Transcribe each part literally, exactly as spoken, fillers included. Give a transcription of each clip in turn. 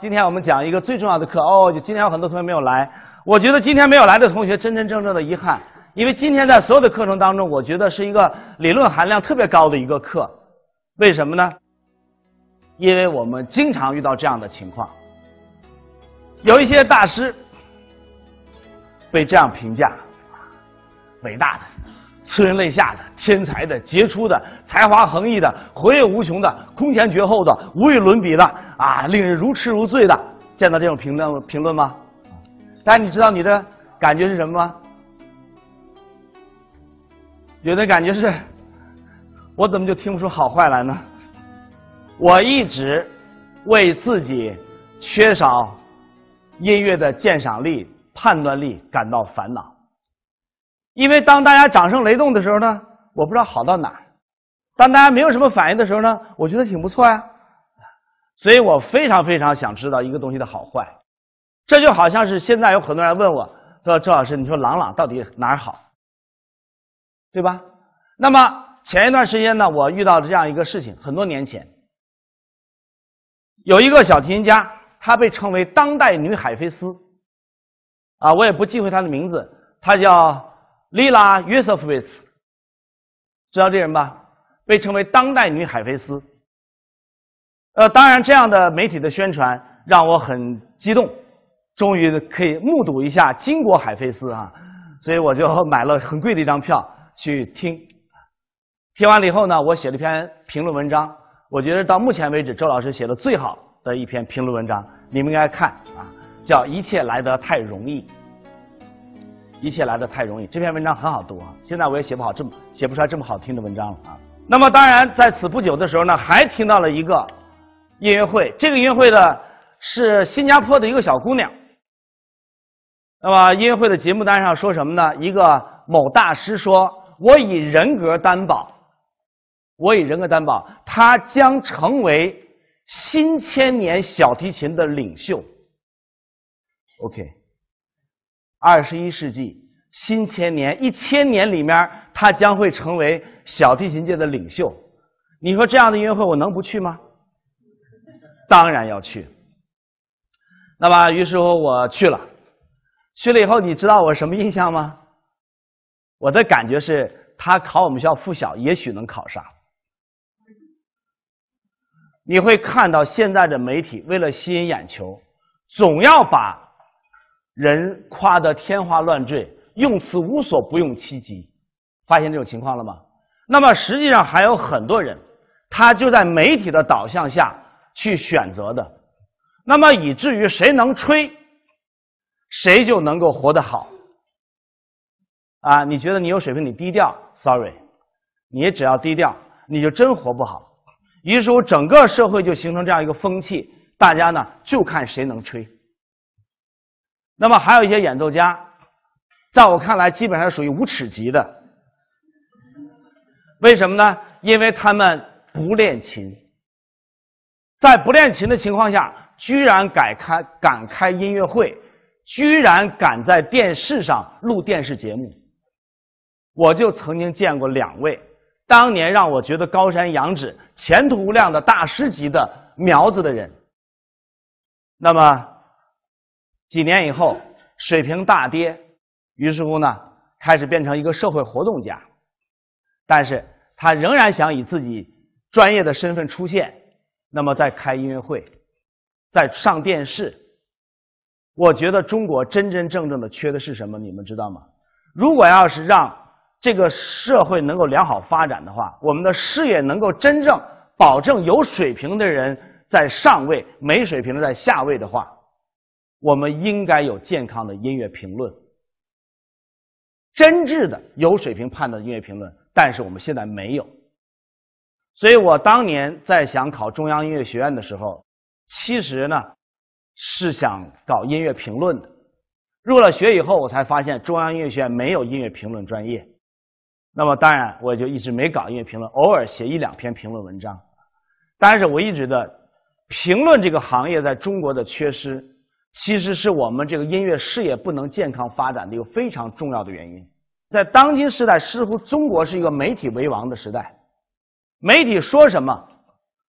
今天我们讲一个最重要的课哦，就今天有很多同学没有来，我觉得今天没有来的同学真真正正的遗憾，因为今天在所有的课程当中，我觉得是一个理论含量特别高的一个课。为什么呢？因为我们经常遇到这样的情况，有一些大师被这样评价：伟大的、催人泪下的、天才的、杰出的、才华横溢的、活跃无穷的、空前绝后的、无与伦比的啊，令人如痴如醉的。见到这种评论评论吗？但是你知道你的感觉是什么吗？有的感觉是，我怎么就听不出好坏来呢？我一直为自己缺少音乐的鉴赏力、判断力感到烦恼。因为当大家掌声雷动的时候呢，我不知道好到哪儿；当大家没有什么反应的时候呢，我觉得挺不错呀。所以我非常非常想知道一个东西的好坏。这就好像是现在有很多人问我说：“周老师，你说郎朗到底哪儿好？”对吧？那么前一段时间呢，我遇到这样一个事情，很多年前，有一个小提琴家，她被称为当代女海飞丝，啊，我也不忌讳她的名字，她叫莉拉·约瑟夫维茨，知道这人吧？被称为当代女海飞丝。呃，当然，这样的媒体的宣传让我很激动，终于可以目睹一下巾帼海飞丝啊！所以我就买了很贵的一张票去听。听完了以后呢，我写了一篇评论文章，我觉得到目前为止，周老师写的最好的一篇评论文章，你们应该看啊，叫《一切来得太容易》。一切来得太容易，这篇文章很好读啊！现在我也写不好这么写不出来这么好听的文章了啊。那么当然，在此不久的时候呢，还听到了一个音乐会，这个音乐会的是新加坡的一个小姑娘。那么音乐会的节目单上说什么呢？一个某大师说：“我以人格担保，我以人格担保，他将成为新千年小提琴的领袖。” OK。二十一世纪新千年一千年里面，他将会成为小提琴界的领袖。你说这样的音乐会我能不去吗？当然要去。那么于是乎我去了，去了以后你知道我什么印象吗？我的感觉是他考我们学校附小也许能考上。你会看到现在的媒体为了吸引眼球，总要把人夸得天花乱坠，用词无所不用其极，发现这种情况了吗？那么实际上还有很多人，他就在媒体的导向下去选择的，那么以至于谁能吹，谁就能够活得好。啊，你觉得你有水平，你低调 ，sorry， 你只要低调，你就真活不好。于是乎，整个社会就形成这样一个风气，大家呢就看谁能吹。那么还有一些演奏家，在我看来基本上属于无耻级的。为什么呢？因为他们不练琴，在不练琴的情况下，居然敢开敢开音乐会，居然敢在电视上录电视节目。我就曾经见过两位，当年让我觉得高山仰止、前途无量的大师级的苗子的人。那么几年以后，水平大跌，于是乎呢，开始变成一个社会活动家，但是他仍然想以自己专业的身份出现，那么在开音乐会，在上电视。我觉得中国真真正正的缺的是什么，你们知道吗？如果要是让这个社会能够良好发展的话，我们的事业能够真正保证有水平的人在上位，没水平的在下位的话，我们应该有健康的音乐评论，真挚的有水平判断的音乐评论，但是我们现在没有。所以我当年在想考中央音乐学院的时候，其实呢是想搞音乐评论的。入了学以后，我才发现中央音乐学院没有音乐评论专业，那么当然我就一直没搞音乐评论，偶尔写一两篇评论文章。但是我一直的评论这个行业在中国的缺失，其实是我们这个音乐事业不能健康发展的一个非常重要的原因。在当今时代，似乎中国是一个媒体为王的时代，媒体说什么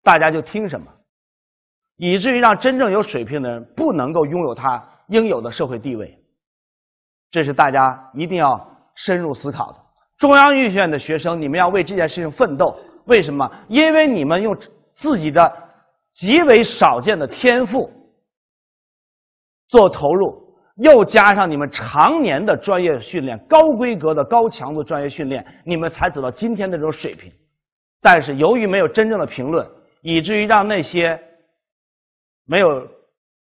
大家就听什么，以至于让真正有水平的人不能够拥有他应有的社会地位。这是大家一定要深入思考的。中央艺术学院的学生，你们要为这件事情奋斗。为什么？因为你们用自己的极为少见的天赋做投入，又加上你们常年的专业训练、高规格的高强度专业训练，你们才走到今天的这种水平。但是由于没有真正的评论，以至于让那些没有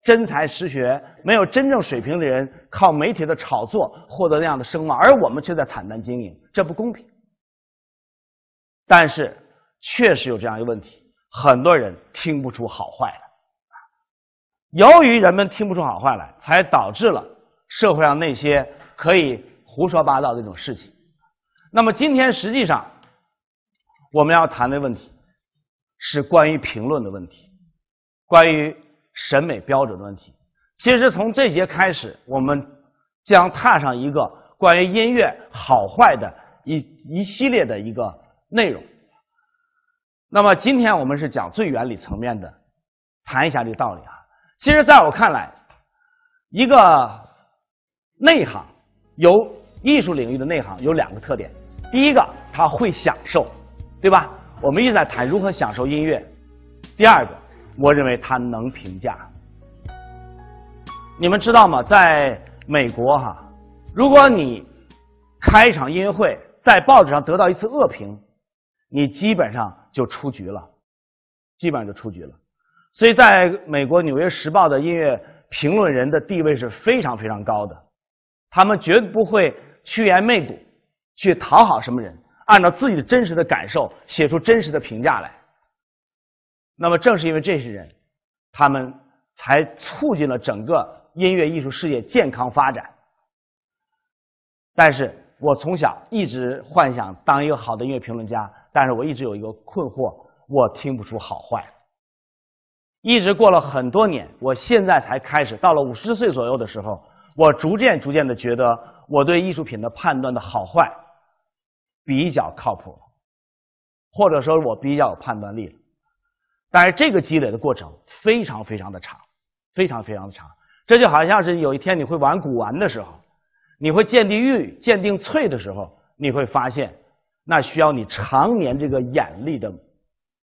真才实学、没有真正水平的人靠媒体的炒作获得那样的声望，而我们却在惨淡经营，这不公平。但是确实有这样一个问题，很多人听不出好坏来。由于人们听不出好坏来，才导致了社会上那些可以胡说八道的这种事情。那么今天实际上我们要谈的问题是关于评论的问题，关于审美标准的问题。其实从这节开始，我们将踏上一个关于音乐好坏的一一系列的一个内容。那么今天我们是讲最原理层面的，谈一下这个道理啊。其实在我看来，一个内行，由艺术领域的内行有两个特点。第一个，他会享受，对吧？我们一直在谈如何享受音乐。第二个，我认为他能评价。你们知道吗？在美国哈、啊，如果你开一场音乐会，在报纸上得到一次恶评，你基本上就出局了，基本上就出局了。所以在美国《纽约时报》的音乐评论人的地位是非常非常高的，他们绝不会趋炎媚骨，去讨好什么人，按照自己的真实的感受写出真实的评价来。那么正是因为这些人，他们才促进了整个音乐艺术事业健康发展。但是我从小一直幻想当一个好的音乐评论家，但是我一直有一个困惑，我听不出好坏。一直过了很多年，我现在才开始，到了五十岁左右的时候，我逐渐逐渐的觉得我对艺术品的判断的好坏比较靠谱，或者说我比较有判断力了。但是这个积累的过程非常非常的长，非常非常的长。这就好像是有一天你会玩古玩的时候，你会鉴定玉、鉴定翠的时候，你会发现那需要你常年这个眼力的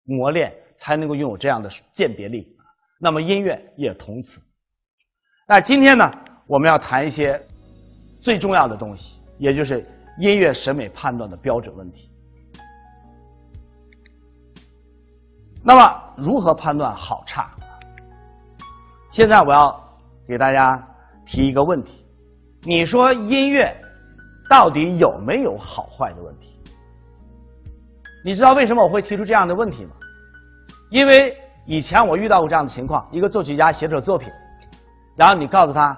磨练才能够拥有这样的鉴别力。那么音乐也同此。那今天呢，我们要谈一些最重要的东西，也就是音乐审美判断的标准问题。那么如何判断好差？现在我要给大家提一个问题，你说音乐到底有没有好坏的问题？你知道为什么我会提出这样的问题吗？因为以前我遇到过这样的情况，一个作曲家写首作品，然后你告诉他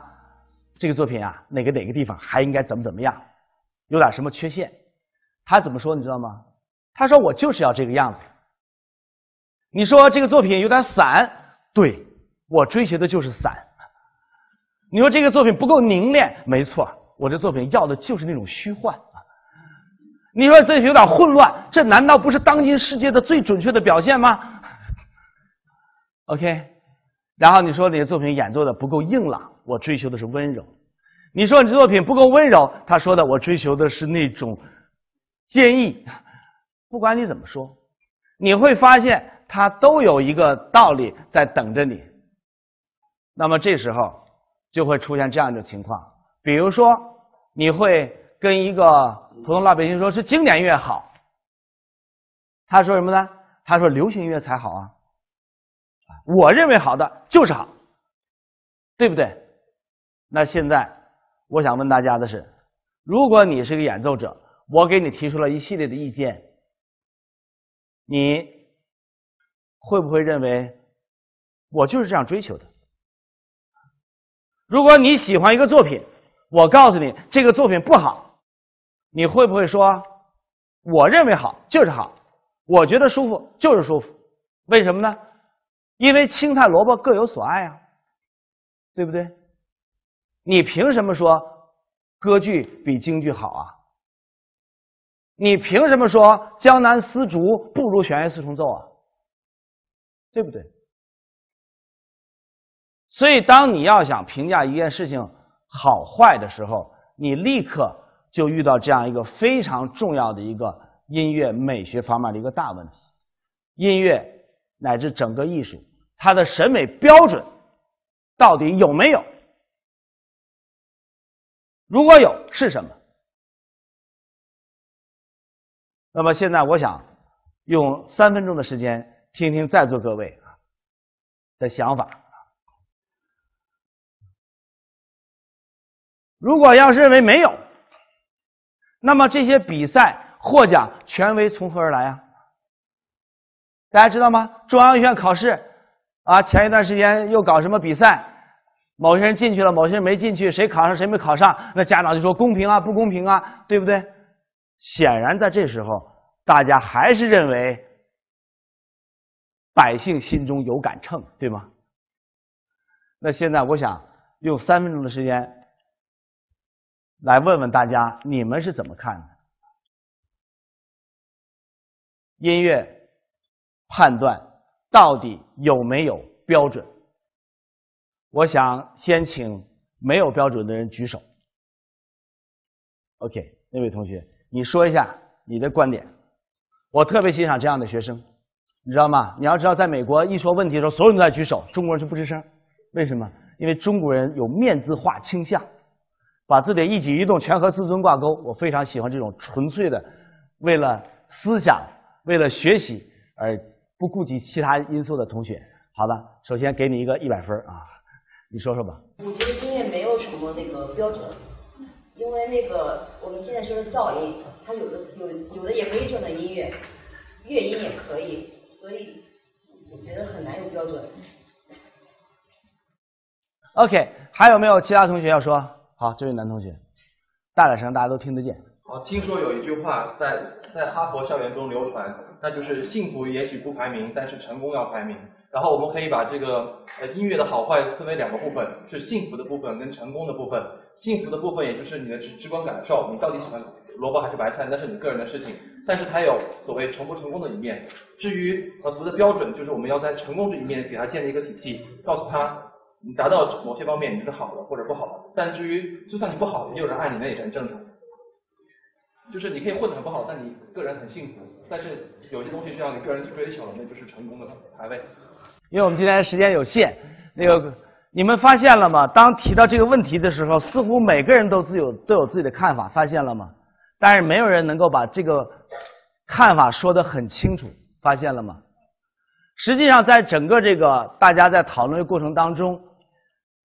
这个作品啊，哪个哪个地方还应该怎么怎么样，有点什么缺陷，他怎么说你知道吗？他说我就是要这个样子。你说这个作品有点散，对，我追求的就是散。你说这个作品不够凝练，没错，我这作品要的就是那种虚幻。你说这有点混乱，这难道不是当今世界的最准确的表现吗？ OK， 然后你说你的作品演奏的不够硬朗，我追求的是温柔。你说你这作品不够温柔，他说的我追求的是那种坚毅。不管你怎么说，你会发现它都有一个道理在等着你。那么这时候就会出现这样的情况，比如说你会跟一个普通老百姓说是经典音乐好，他说什么呢？他说流行音乐才好啊，我认为好的就是好，对不对？那现在我想问大家的是，如果你是个演奏者，我给你提出了一系列的意见，你会不会认为我就是这样追求的？如果你喜欢一个作品，我告诉你这个作品不好，你会不会说我认为好就是好，我觉得舒服就是舒服？为什么呢？因为青菜萝卜各有所爱啊，对不对？你凭什么说歌剧比京剧好啊？你凭什么说江南丝竹不如弦乐四重奏啊？对不对？所以当你要想评价一件事情好坏的时候，你立刻就遇到这样一个非常重要的一个音乐美学方面的一个大问题。音乐乃至整个艺术，它的审美标准到底有没有？如果有，是什么？那么现在我想用三分钟的时间听听在座各位的想法。如果要是认为没有，那么这些比赛获奖权威从何而来啊？大家知道吗？中央艺院考试啊，前一段时间又搞什么比赛，某些人进去了，某些人没进去，谁考上谁没考上，那家长就说公平啊不公平啊，对不对？显然在这时候大家还是认为百姓心中有杆秤，对吗？那现在我想用三分钟的时间来问问大家，你们是怎么看的？音乐判断到底有没有标准？我想先请没有标准的人举手。OK， 那位同学，你说一下你的观点。我特别欣赏这样的学生，你知道吗？你要知道，在美国一说问题的时候，所有人都在举手，中国人是不吱声。为什么？因为中国人有面子化倾向，把自己的一举一动全和自尊挂钩。我非常喜欢这种纯粹的，为了思想、为了学习而不顾及其他因素的同学。好了，首先给你一个一百分啊。你说说吧。我觉得音乐没有什么那个标准，因为那个我们现在说的噪音，它有的有有的也可以转成音乐，乐音也可以，所以我觉得很难有标准。OK， 还有没有其他同学要说？好，这位男同学，大点声，大家都听得见。好，听说有一句话在在哈佛校园中流传，那就是幸福也许不排名，但是成功要排名。然后我们可以把这个呃音乐的好坏分为两个部分，是幸福的部分跟成功的部分。幸福的部分也就是你的直观感受，你到底喜欢萝卜还是白菜，那是你个人的事情。但是它有所谓成不成功的一面。至于呃所谓的标准，就是我们要在成功这一面给它建立一个体系，告诉他你达到某些方面你是好的或者不好的。但至于就算你不好，也有人爱你，那也是很正常。就是你可以混得很不好，但你个人很幸福。但是有些东西是让你个人去追求的，那就是成功的排位。因为我们今天时间有限，那个你们发现了吗？当提到这个问题的时候，似乎每个人都自有都有自己的看法，发现了吗？但是没有人能够把这个看法说得很清楚，发现了吗？实际上，在整个这个大家在讨论的过程当中，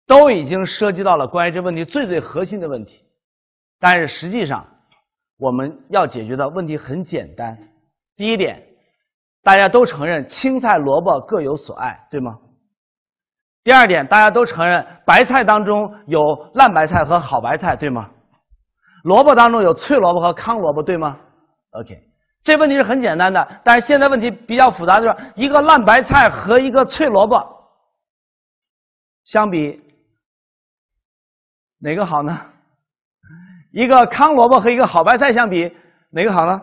都已经涉及到了关于这问题最最核心的问题。但是实际上，我们要解决的问题很简单。第一点，大家都承认青菜萝卜各有所爱，对吗？第二点，大家都承认白菜当中有烂白菜和好白菜，对吗？萝卜当中有脆萝卜和糠萝卜，对吗 ？OK， 这问题是很简单的，但是现在问题比较复杂，就是一个烂白菜和一个脆萝卜相比，哪个好呢？一个糠萝卜和一个好白菜相比，哪个好呢？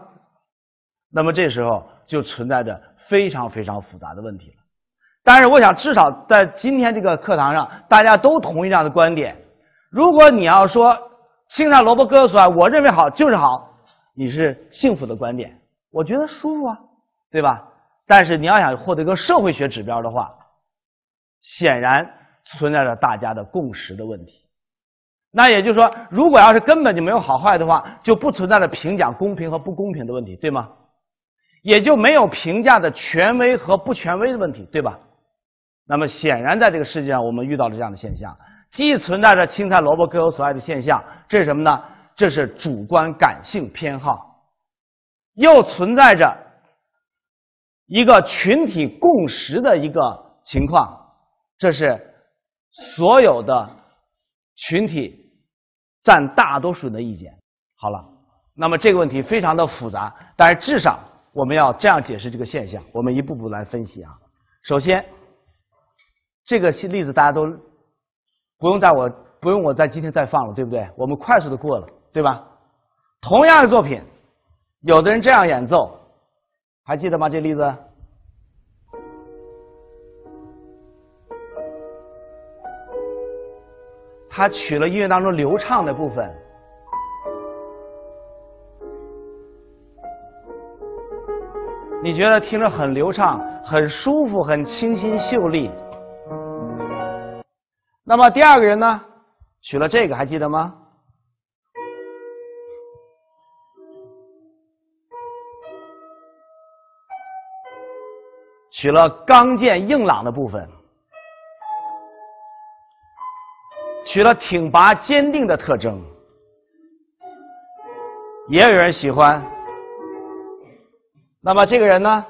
那么这时候就存在着非常非常复杂的问题了。但是我想至少在今天这个课堂上，大家都同意这样的观点。如果你要说青菜萝卜各有所爱，我认为好就是好，你是幸福的观点，我觉得舒服啊，对吧？但是你要想获得一个社会学指标的话，显然存在着大家的共识的问题。那也就是说，如果要是根本就没有好坏的话，就不存在着评奖公平和不公平的问题，对吗？也就没有评价的权威和不权威的问题，对吧？那么显然在这个世界上我们遇到了这样的现象，既存在着青菜萝卜各有所爱的现象，这是什么呢？这是主观感性偏好，又存在着一个群体共识的一个情况，这是所有的群体占大多数人的意见。好了，那么这个问题非常的复杂，但是至少我们要这样解释这个现象，我们一步步来分析啊。首先，这个例子大家都不用在我不用我在今天再放了，对不对？我们快速的过了，对吧？同样的作品，有的人这样演奏，还记得吗？这例子，他取了音乐当中流畅的部分。你觉得听着很流畅、很舒服、很清新秀丽。那么第二个人呢，取了这个，还记得吗？取了刚健硬朗的部分，取了挺拔坚定的特征，也有人喜欢。那么这个人呢？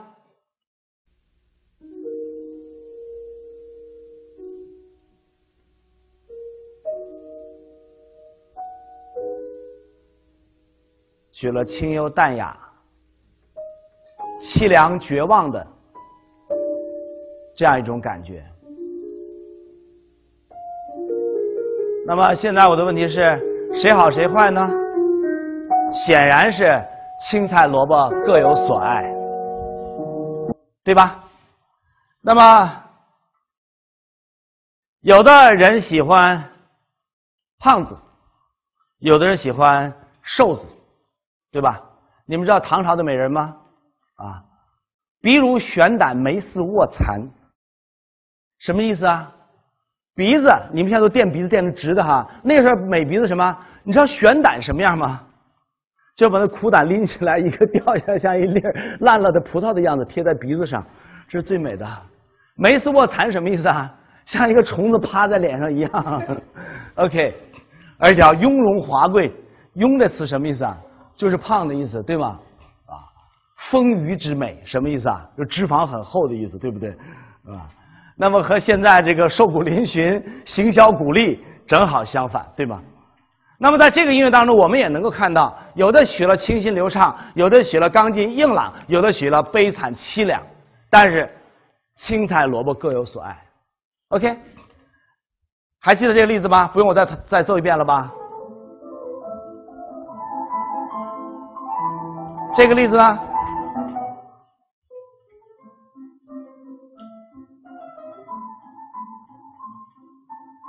取了清幽淡雅、凄凉绝望的这样一种感觉。那么现在我的问题是，谁好谁坏呢？显然是青菜萝卜各有所爱，对吧？那么有的人喜欢胖子，有的人喜欢瘦子，对吧？你们知道唐朝的美人吗？啊，鼻如悬胆，眉似卧蚕。什么意思啊？鼻子，你们现在都垫鼻子垫成直的哈。那个时候美鼻子什么？你知道悬胆什么样吗？就把那苦胆拎起来，一个掉下来，像一粒烂了的葡萄的样子，贴在鼻子上，这是最美的。眉似卧蚕什么意思啊？像一个虫子趴在脸上一样。OK， 而且要雍容华贵。雍这词什么意思啊？就是胖的意思，对吗？啊，丰腴之美什么意思啊？就脂肪很厚的意思，对不对？啊。那么和现在这个瘦骨嶙峋、行销骨立正好相反，对吗？那么在这个音乐当中，我们也能够看到，有的取了清新流畅，有的取了刚劲硬朗，有的取了悲惨凄凉。但是青菜萝卜各有所爱。OK， 还记得这个例子吗？不用我再再奏一遍了吧？这个例子呢？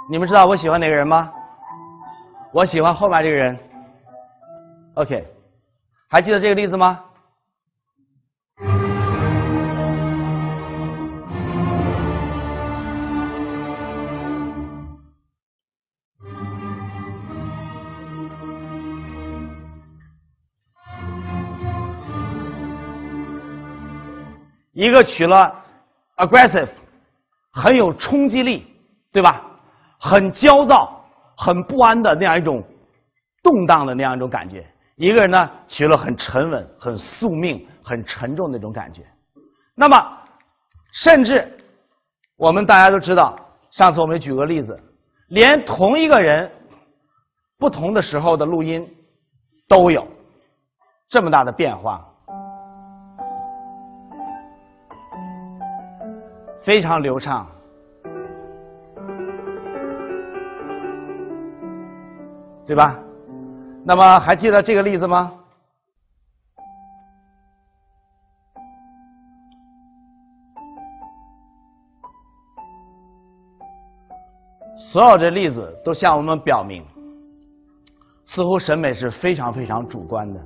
你们知道我喜欢哪个人吗？我喜欢后面这个人。OK， 还记得这个例子吗？一个取了 aggressive， 很有冲击力，对吧？很焦躁、很不安的那样一种动荡的那样一种感觉。一个人呢，取了很沉稳、很宿命、很沉重的那种感觉。那么，甚至我们大家都知道，上次我们举个例子，连同一个人不同的时候的录音都有这么大的变化，非常流畅。对吧？那么还记得这个例子吗？所有这例子都向我们表明，似乎审美是非常非常主观的。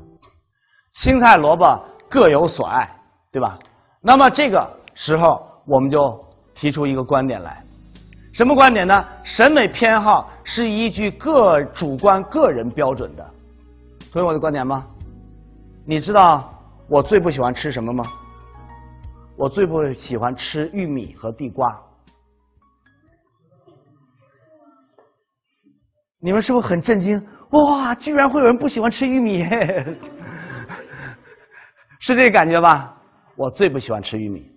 青菜萝卜各有所爱，对吧？那么这个时候我们就提出一个观点来。什么观点呢？审美偏好是依据各主观个人标准的。同意我的观点吗？你知道我最不喜欢吃什么吗？我最不喜欢吃玉米和地瓜。你们是不是很震惊？哇，居然会有人不喜欢吃玉米，嘿嘿，是这个感觉吧？我最不喜欢吃玉米，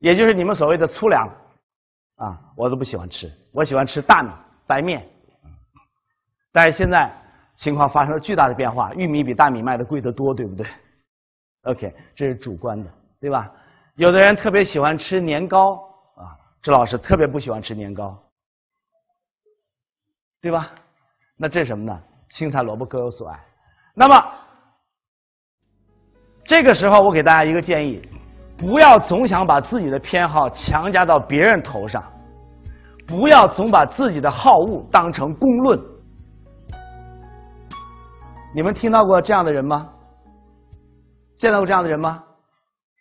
也就是你们所谓的粗粮。啊，我都不喜欢吃，我喜欢吃大米、白面。但是现在情况发生了巨大的变化，玉米比大米卖的贵得多，对不对 ？OK， 这是主观的，对吧？有的人特别喜欢吃年糕啊，周老师特别不喜欢吃年糕，对吧？那这是什么呢？青菜萝卜各有所爱。那么这个时候，我给大家一个建议。不要总想把自己的偏好强加到别人头上，不要总把自己的好恶当成公论。你们听到过这样的人吗？见到过这样的人吗？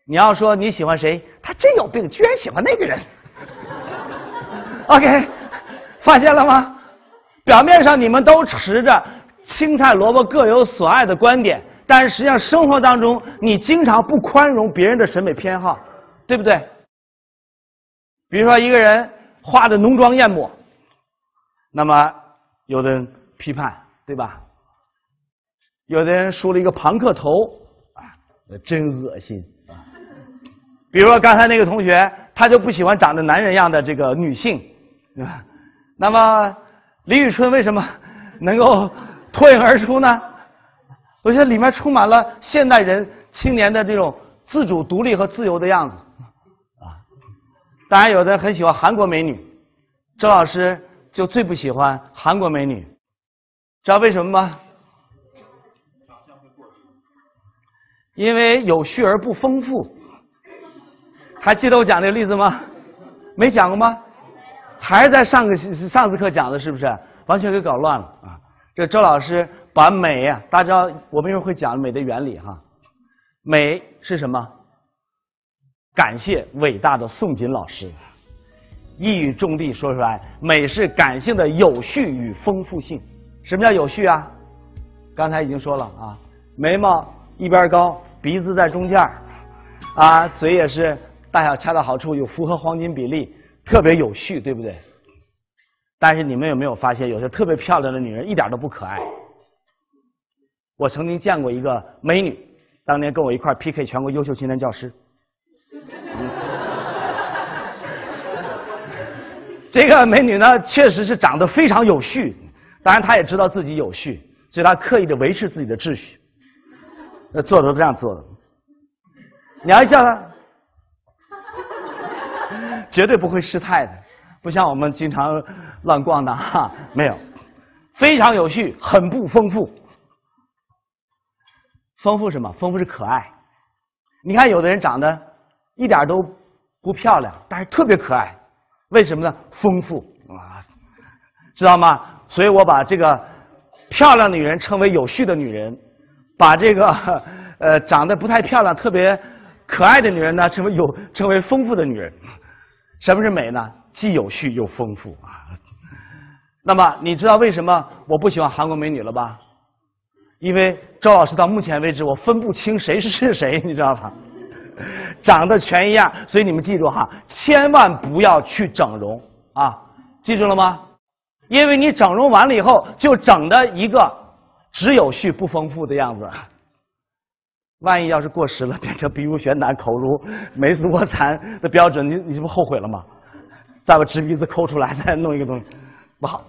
你要说你喜欢谁，他真有病，居然喜欢那个人。OK， 发现了吗？表面上你们都持着青菜萝卜各有所爱的观点，但是实际上生活当中你经常不宽容别人的审美偏好，对不对？比如说一个人画的浓妆艳抹，那么有的人批判，对吧？有的人梳了一个庞克头，啊，真恶心啊！比如说刚才那个同学，他就不喜欢长得男人样的这个女性，对吧？那么李宇春为什么能够脱颖而出呢？我觉得里面充满了现代人青年的这种自主、独立和自由的样子，啊！当然，有的人很喜欢韩国美女，周老师就最不喜欢韩国美女，知道为什么吗？因为有序而不丰富。还记得我讲这个例子吗？没讲过吗？还是在上个上次课讲的，是不是？完全给搞乱了啊！这周老师把美啊，大家知道我们一会儿会讲美的原理哈。美是什么？感谢伟大的宋瑾老师，一语中的说出来，美是感性的有序与丰富性。什么叫有序啊？刚才已经说了啊，眉毛一边高，鼻子在中间啊，嘴也是大小恰到好处，有符合黄金比例，特别有序，对不对？但是你们有没有发现，有些特别漂亮的女人一点都不可爱？我曾经见过一个美女，当年跟我一块 P K 全国优秀青年教师。嗯、这个美女呢，确实是长得非常有序，当然她也知道自己有序，所以她刻意的维持自己的秩序。那做都这样做的，你要叫他，绝对不会失态的，不像我们经常乱逛的哈，没有，非常有序，很不丰富。丰富什么？丰富是可爱。你看有的人长得一点都不漂亮，但是特别可爱，为什么呢？丰富啊，知道吗？所以我把这个漂亮的女人称为有序的女人。把这个呃长得不太漂亮、特别可爱的女人呢，成为有成为丰富的女人。什么是美呢？既有序又丰富啊。那么你知道为什么我不喜欢韩国美女了吧？因为周老师到目前为止，我分不清谁是谁，你知道吧？长得全一样，所以你们记住哈，千万不要去整容啊！记住了吗？因为你整容完了以后，就整的一个。只有序不丰富的样子，万一要是过时了，变成鼻如悬胆、口如眉似卧蚕的标准，你你这不后悔了吗？再把直鼻子抠出来，再弄一个东西，不好。